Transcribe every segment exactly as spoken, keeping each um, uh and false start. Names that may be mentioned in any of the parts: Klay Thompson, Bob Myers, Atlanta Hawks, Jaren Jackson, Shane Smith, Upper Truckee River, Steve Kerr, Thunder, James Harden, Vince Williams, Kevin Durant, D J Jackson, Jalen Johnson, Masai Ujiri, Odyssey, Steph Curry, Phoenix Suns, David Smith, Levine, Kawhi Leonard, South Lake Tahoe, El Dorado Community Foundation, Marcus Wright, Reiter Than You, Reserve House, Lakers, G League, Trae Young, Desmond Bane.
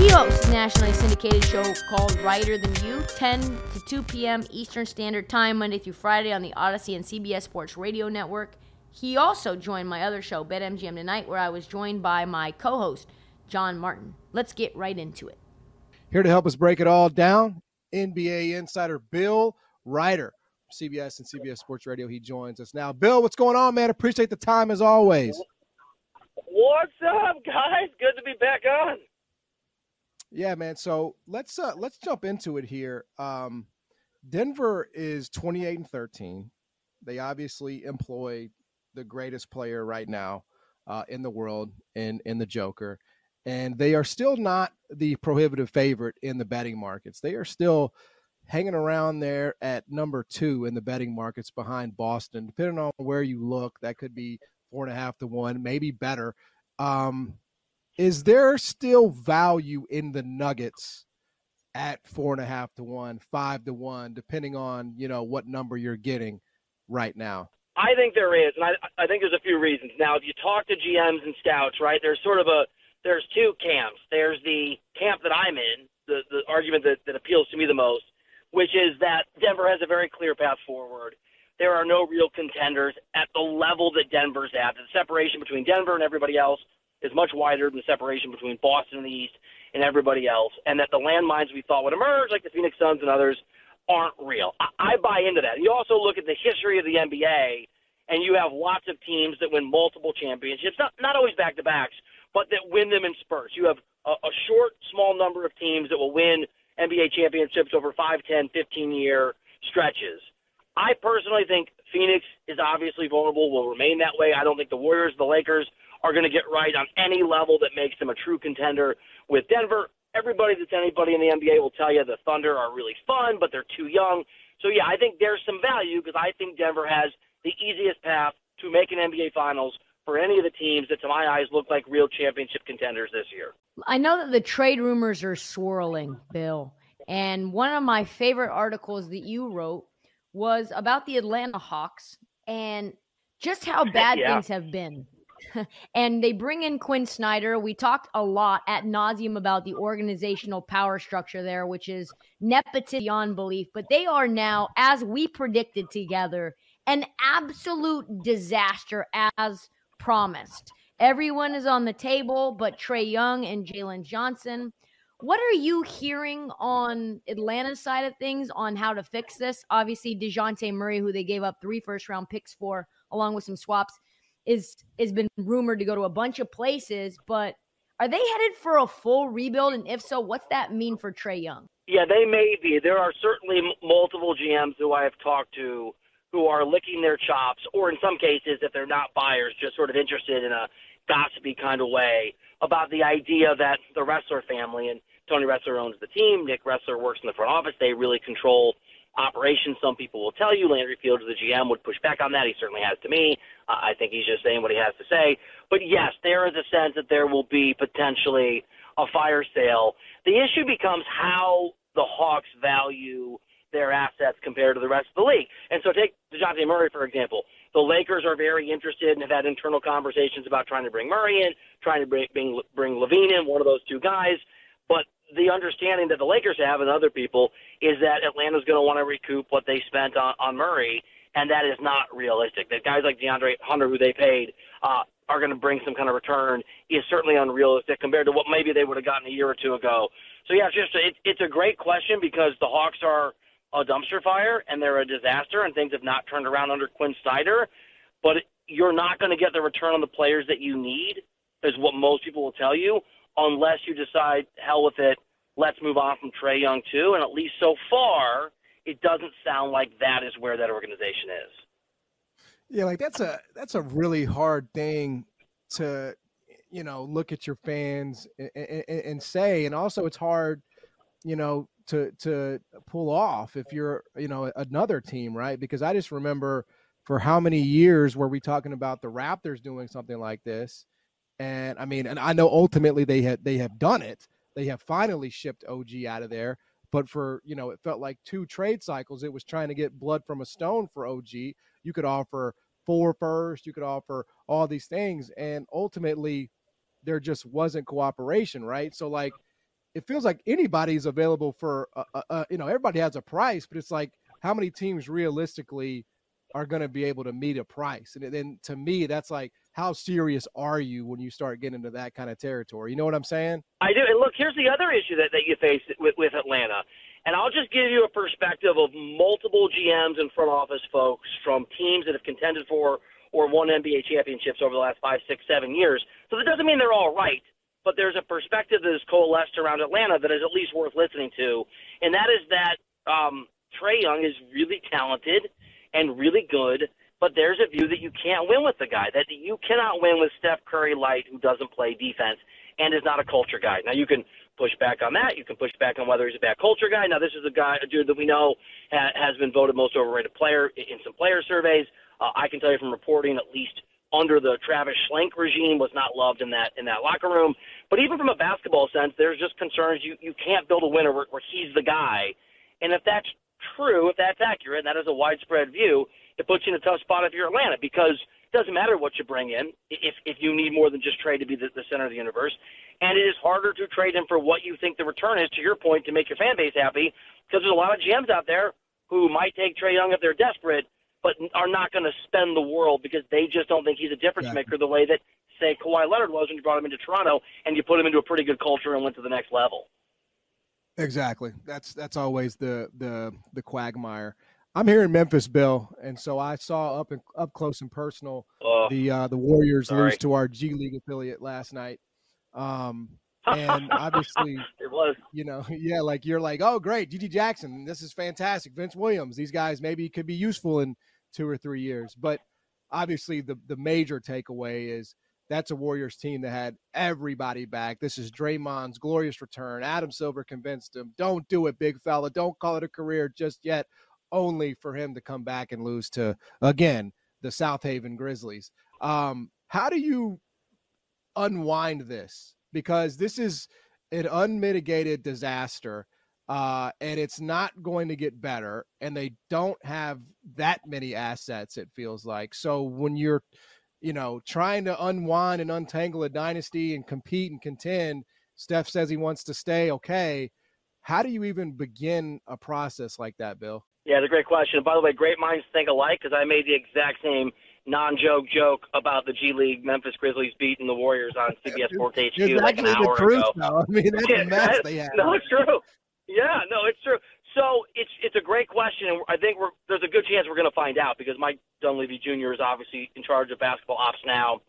He hosts a nationally syndicated show called Reiter Than You, ten to two p.m. Eastern Standard Time, Monday through Friday on the Odyssey and C B S Sports Radio Network. He also joined my other show, BetMGM Tonight, where I was joined by my co-host, John Martin. Let's get right into it. Here to help us break it all down, N B A insider Bill Reiter from C B S and C B S Sports Radio. He joins us now. Bill, what's going on, man? Appreciate the time as always. What's up, guys? Good to be back on. Yeah, man. So let's uh, let's jump into it here. Um, Denver is twenty-eight and thirteen. They obviously employ the greatest player right now uh, in the world, in in the Joker, and they are still not the prohibitive favorite in the betting markets. They are still hanging around there at number two in the betting markets behind Boston. Depending on where you look, that could be four and a half to one, maybe better. Um, Is there still value in the Nuggets at four and a half to one, five to one, depending on, you know, what number you're getting right now? I think there is, and I, I think there's a few reasons. Now, if you talk to G Ms and scouts, right, there's sort of a there's two camps. There's the camp that I'm in, the, the argument that, that appeals to me the most, which is that Denver has a very clear path forward. There are no real contenders at the level that Denver's at. The separation between Denver and everybody else is much wider than the separation between Boston and the East and everybody else, and that the landmines we thought would emerge, like the Phoenix Suns and others, aren't real. I, I buy into that. You also look at the history of the N B A, and you have lots of teams that win multiple championships, not, not always back-to-backs, but that win them in spurts. You have a, a short, small number of teams that will win N B A championships over five, ten, fifteen-year stretches. I personally think Phoenix is obviously vulnerable, will remain that way. I don't think the Warriors, the Lakers, are going to get right on any level that makes them a true contender with Denver. Everybody that's anybody in the N B A will tell you the Thunder are really fun, but they're too young. So, yeah, I think there's some value because I think Denver has the easiest path to make an N B A Finals for any of the teams that, to my eyes, look like real championship contenders this year. I know that the trade rumors are swirling, Bill, and one of my favorite articles that you wrote was about the Atlanta Hawks and just how bad yeah. things have been. And they bring in Quinn Snyder. We talked a lot ad nauseum about the organizational power structure there, which is nepotism beyond belief. But they are now, as we predicted together, an absolute disaster as promised. Everyone is on the table but Trey Young and Jalen Johnson. What are you hearing on Atlanta's side of things on how to fix this? Obviously, DeJounte Murray, who they gave up three first-round picks for, along with some swaps, is has been rumored to go to a bunch of places, but are they headed for a full rebuild? And if so, what's that mean for Trey Young? Yeah, they may be. There are certainly multiple G Ms who I have talked to who are licking their chops, or in some cases, if they're not buyers, just sort of interested in a gossipy kind of way about the idea that the Ressler family, and Tony Ressler owns the team, Nick Ressler works in the front office, they really control operations. Some people will tell you Landry Fields, the G M, would push back on that. He certainly has to me. Uh, I think he's just saying what he has to say. But yes, there is a sense that there will be potentially a fire sale. The issue becomes how the Hawks value their assets compared to the rest of the league. And so take DeJounte Murray, for example. The Lakers are very interested and have had internal conversations about trying to bring Murray in, trying to bring, bring, bring Levine in, one of those two guys. But the understanding that the Lakers have and other people is that Atlanta's going to want to recoup what they spent on, on Murray, and that is not realistic. That guys like DeAndre Hunter, who they paid, uh, are going to bring some kind of return is certainly unrealistic compared to what maybe they would have gotten a year or two ago. So, yeah, it's just a, it, it's a great question because the Hawks are a dumpster fire and they're a disaster and things have not turned around under Quinn Snyder. But you're not going to get the return on the players that you need is what most people will tell you unless you decide, hell with it, let's move on from Trey Young too. And at least so far, it doesn't sound like that is where that organization is. Yeah, like that's a that's a really hard thing to, you know, look at your fans and, and, and say. And also it's hard, you know, to to pull off if you're, you know, another team, right? Because I just remember for how many years were we talking about the Raptors doing something like this? And I mean, and I know ultimately they had they have done it. They have finally shipped O G out of there. But for, you know, it felt like two trade cycles. It was trying to get blood from a stone for O G. You could offer four first. You could offer all these things. And ultimately, there just wasn't cooperation, right? So, like, it feels like anybody's available for, a, a, a, you know, everybody has a price. But it's like how many teams realistically are going to be able to meet a price? And then to me, that's like, how serious are you when you start getting into that kind of territory? You know what I'm saying? I do. And look, here's the other issue that, that you face with, with Atlanta. And I'll just give you a perspective of multiple G Ms and front office folks from teams that have contended for or won N B A championships over the last five, six, seven years. So that doesn't mean they're all right, but there's a perspective that is coalesced around Atlanta that is at least worth listening to. And that is that um, Trae Young is really talented and really good, but there's a view that you can't win with the guy, that you cannot win with Steph Curry light who doesn't play defense and is not a culture guy. Now, you can push back on that. You can push back on whether he's a bad culture guy. Now, this is a guy, a dude that we know ha- has been voted most overrated player in some player surveys. Uh, I can tell you from reporting, at least under the Travis Schlenk regime, was not loved in that in that locker room. But even from a basketball sense, there's just concerns you, you can't build a winner where, where he's the guy. And if that's true, if that's accurate, and that is a widespread view, it puts you in a tough spot if you're Atlanta, because it doesn't matter what you bring in if if you need more than just Trey to be the, the center of the universe. And it is harder to trade him for what you think the return is, to your point, to make your fan base happy, because there's a lot of G Ms out there who might take Trey Young if they're desperate, but are not going to spend the world because they just don't think he's a difference maker the way that, say, Kawhi Leonard was when you brought him into Toronto and you put him into a pretty good culture and went to the next level. Exactly. That's that's always the the the quagmire. I'm here in Memphis, Bill, and so I saw up and up close and personal uh, the uh, the Warriors sorry. lose to our G League affiliate last night, um, and obviously it was, you know, yeah, like you're like, oh great, D J Jackson, this is fantastic, Vince Williams, these guys maybe could be useful in two or three years, but obviously the the major takeaway is that's a Warriors team that had everybody back. This is Draymond's glorious return. Adam Silver convinced him, don't do it, big fella, don't call it a career just yet. Only for him to come back and lose to, again, the South Haven Grizzlies. Um, how do you unwind this? Because this is an unmitigated disaster, uh, and it's not going to get better, and they don't have that many assets, it feels like. So when you're, you know, trying to unwind and untangle a dynasty and compete and contend, Steph says he wants to stay, okay. How do you even begin a process like that, Bill? Yeah, it's a great question. By the way, great minds think alike, because I made the exact same non-joke joke about the G League Memphis Grizzlies beating the Warriors on C B S Sports H Q it's like an hour the truth, ago. Though. I mean, that's yeah, a mess that, they have. No, it's true. Yeah, no, it's true. So it's it's a great question, and I think we're, there's a good chance we're going to find out, because Mike Dunleavy Junior is obviously in charge of basketball ops now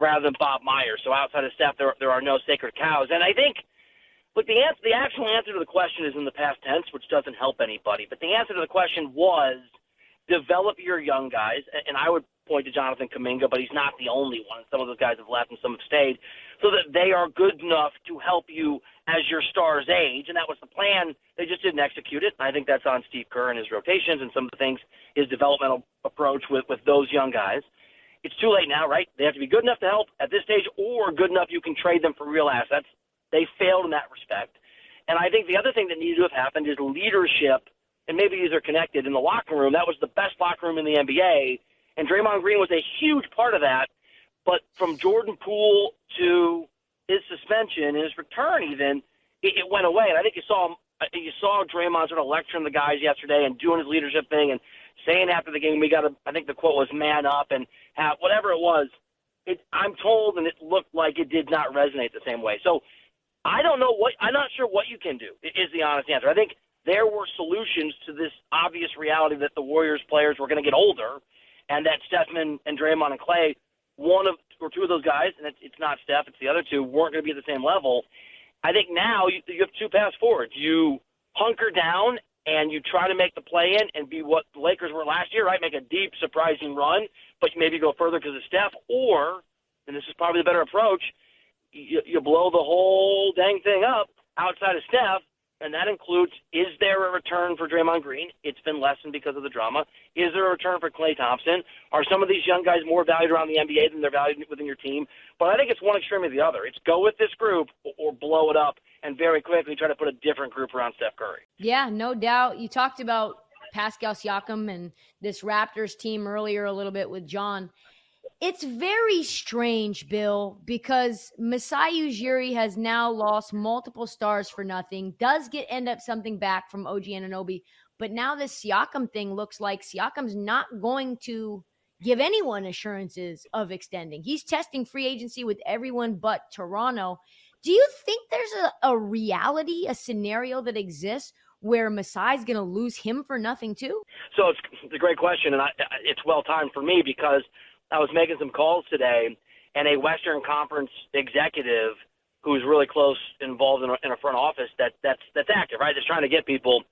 rather than Bob Myers. So outside of Steph, there, there are no sacred cows. And I think – But the answer, the actual answer to the question is in the past tense, which doesn't help anybody. But the answer to the question was develop your young guys. And I would point to Jonathan Kuminga, but he's not the only one. Some of those guys have left and some have stayed, so that they are good enough to help you as your stars age. And that was the plan. They just didn't execute it. And I think that's on Steve Kerr and his rotations and some of the things, his developmental approach with, with those young guys. It's too late now, right? They have to be good enough to help at this stage or good enough you can trade them for real assets. They failed in that respect. And I think the other thing that needed to have happened is leadership, and maybe these are connected, in the locker room. That was the best locker room in the N B A, and Draymond Green was a huge part of that. But from Jordan Poole to his suspension and his return even, it, it went away. And I think you saw you saw Draymond sort of lecturing the guys yesterday and doing his leadership thing and saying after the game, we got to, I think the quote was, man up and have, whatever it was. it, I'm told, and it looked like it did not resonate the same way. So I don't know what – I'm not sure what you can do is the honest answer. I think there were solutions to this obvious reality that the Warriors players were going to get older and that Steph and, and Draymond and Clay, one of or two of those guys, and it's, it's not Steph, it's the other two, weren't going to be at the same level. I think now you, you have two paths forward. You hunker down and you try to make the play-in and be what the Lakers were last year, right? Make a deep, surprising run, but you maybe go further because of Steph. Or, and this is probably the better approach, you, you blow the whole dang thing up outside of Steph, and that includes, is there a return for Draymond Green? It's been lessened because of the drama. Is there a return for Klay Thompson? Are some of these young guys more valued around the N B A than they're valued within your team? But I think it's one extreme or the other. It's go with this group or blow it up and very quickly try to put a different group around Steph Curry. Yeah, no doubt. You talked about Pascal Siakam and this Raptors team earlier a little bit with John. It's very strange, Bill, because Masai Ujiri has now lost multiple stars for nothing, does get end up something back from O G Anunoby, but now this Siakam thing looks like Siakam's not going to give anyone assurances of extending. He's testing free agency with everyone but Toronto. Do you think there's a, a reality, a scenario that exists where Masai's going to lose him for nothing too? So it's, it's a great question, and I, it's well-timed for me because I was making some calls today, and a Western Conference executive who's really close involved in a, in a front office that, that's that's active, right, that's trying to get people,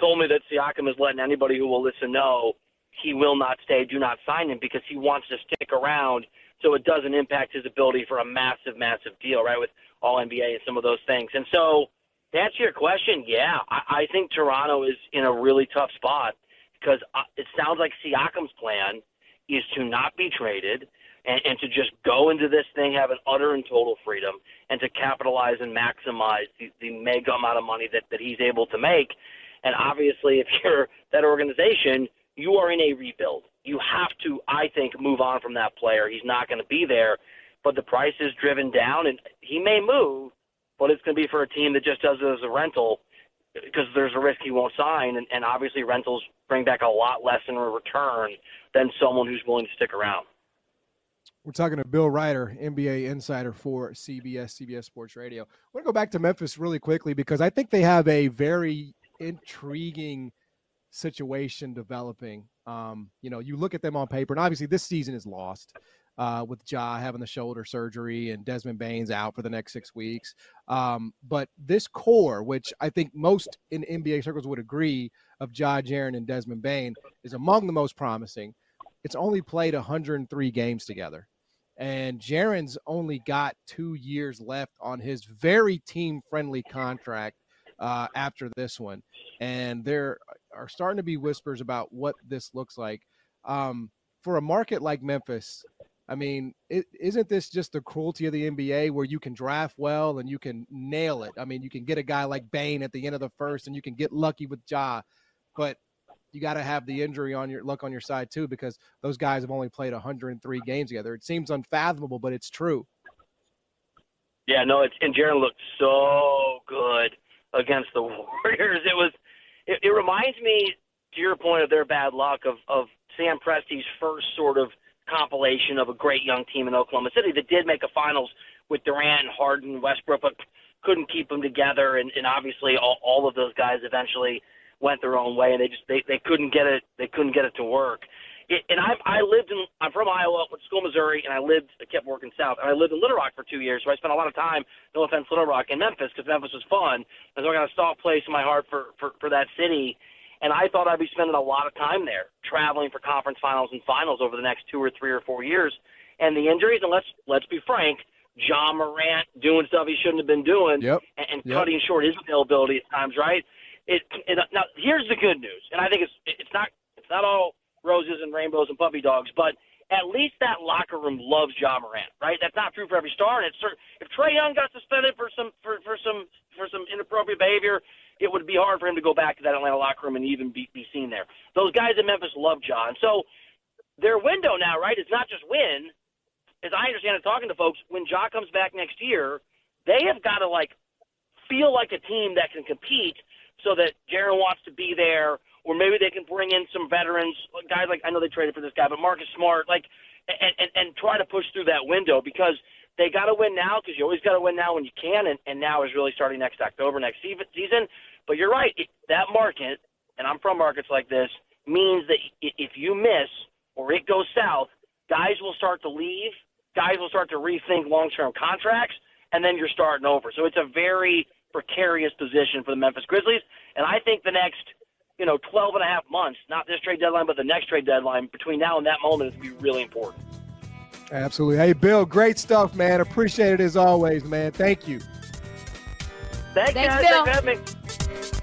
told me that Siakam is letting anybody who will listen know he will not stay, do not sign him because he wants to stick around so it doesn't impact his ability for a massive, massive deal, right, with All N B A and some of those things. And so to answer your question, yeah, I, I think Toronto is in a really tough spot because it sounds like Siakam's plan is to not be traded and, and to just go into this thing, have an utter and total freedom, and to capitalize and maximize the, the mega amount of money that, that he's able to make. And obviously, if you're that organization, you are in a rebuild. You have to, I think, move on from that player. He's not going to be there, but the price is driven down, and he may move, but it's going to be for a team that just does it as a rental because there's a risk he won't sign, and, and obviously rentals bring back a lot less in return than someone who's willing to stick around. We're talking to Bill Reiter, N B A insider for C B S, C B S Sports Radio. I want to go back to Memphis really quickly because I think they have a very intriguing situation developing. Um, you know, you look at them on paper, and obviously this season is lost uh, with Ja having the shoulder surgery and Desmond Bane's out for the next six weeks. Um, but this core, which I think most in N B A circles would agree of Ja, Jaren, and Desmond Bane, is among the most promising. It's only played one hundred three games together. And Jaren's only got two years left on his very team-friendly contract uh, after this one. And there are starting to be whispers about what this looks like. Um, for a market like Memphis, I mean, it, isn't this just the cruelty of the N B A where you can draft well and you can nail it? I mean, you can get a guy like Bane at the end of the first and you can get lucky with Ja, but you got to have the injury on your luck on your side too, because those guys have only played one hundred three games together. It seems unfathomable, but it's true. Yeah, no, it's, and Jaren looked so good against the Warriors. It was, it, it reminds me, to your point, of their bad luck of, of Sam Presti's first sort of compilation of a great young team in Oklahoma City that did make a finals with Durant, Harden, Westbrook, but couldn't keep them together. And, and obviously all, all of those guys eventually went their own way, and they just they, they couldn't get it they couldn't get it to work. It, and I I lived in I'm from Iowa, went to school in Missouri, and I lived I kept working south, and I lived in Little Rock for two years, so I spent a lot of time, no offense, Little Rock, in Memphis because Memphis was fun, and so I got a soft place in my heart for, for, for that city. And I thought I'd be spending a lot of time there, traveling for conference finals and finals over the next two or three or four years. And the injuries, and let's let's be frank, Ja Morant doing stuff he shouldn't have been doing, yep. and, and yep. cutting short his availability at times, right? It, it, now, here's the good news, and I think it's it's not it's not all roses and rainbows and puppy dogs, but at least that locker room loves Ja Morant, right? That's not true for every star, and it's certain, if Trey Young got suspended for some for, for some for some inappropriate behavior, it would be hard for him to go back to that Atlanta locker room and even be, be seen there. Those guys in Memphis love Ja, and so their window now, right? It's not just win, as I understand it, talking to folks. When Ja comes back next year, they have got to like feel like a team that can compete. So that Jaren wants to be there, or maybe they can bring in some veterans, guys like, I know they traded for this guy, but Marcus Smart, like and, and, and try to push through that window, because they got to win now, because you always got to win now when you can, and, and now is really starting next October, next season. But you're right. It, that market, and I'm from markets like this, means that if you miss or it goes south, guys will start to leave, guys will start to rethink long-term contracts, and then you're starting over. So it's a very precarious position for the Memphis Grizzlies, and I think the next – you know, twelve and a half months, not this trade deadline, but the next trade deadline, between now and that moment, is going to be really important. Absolutely. Hey, Bill, great stuff, man. Appreciate it as always, man. Thank you. Thanks, Thanks guys. Bill. Thanks for having me.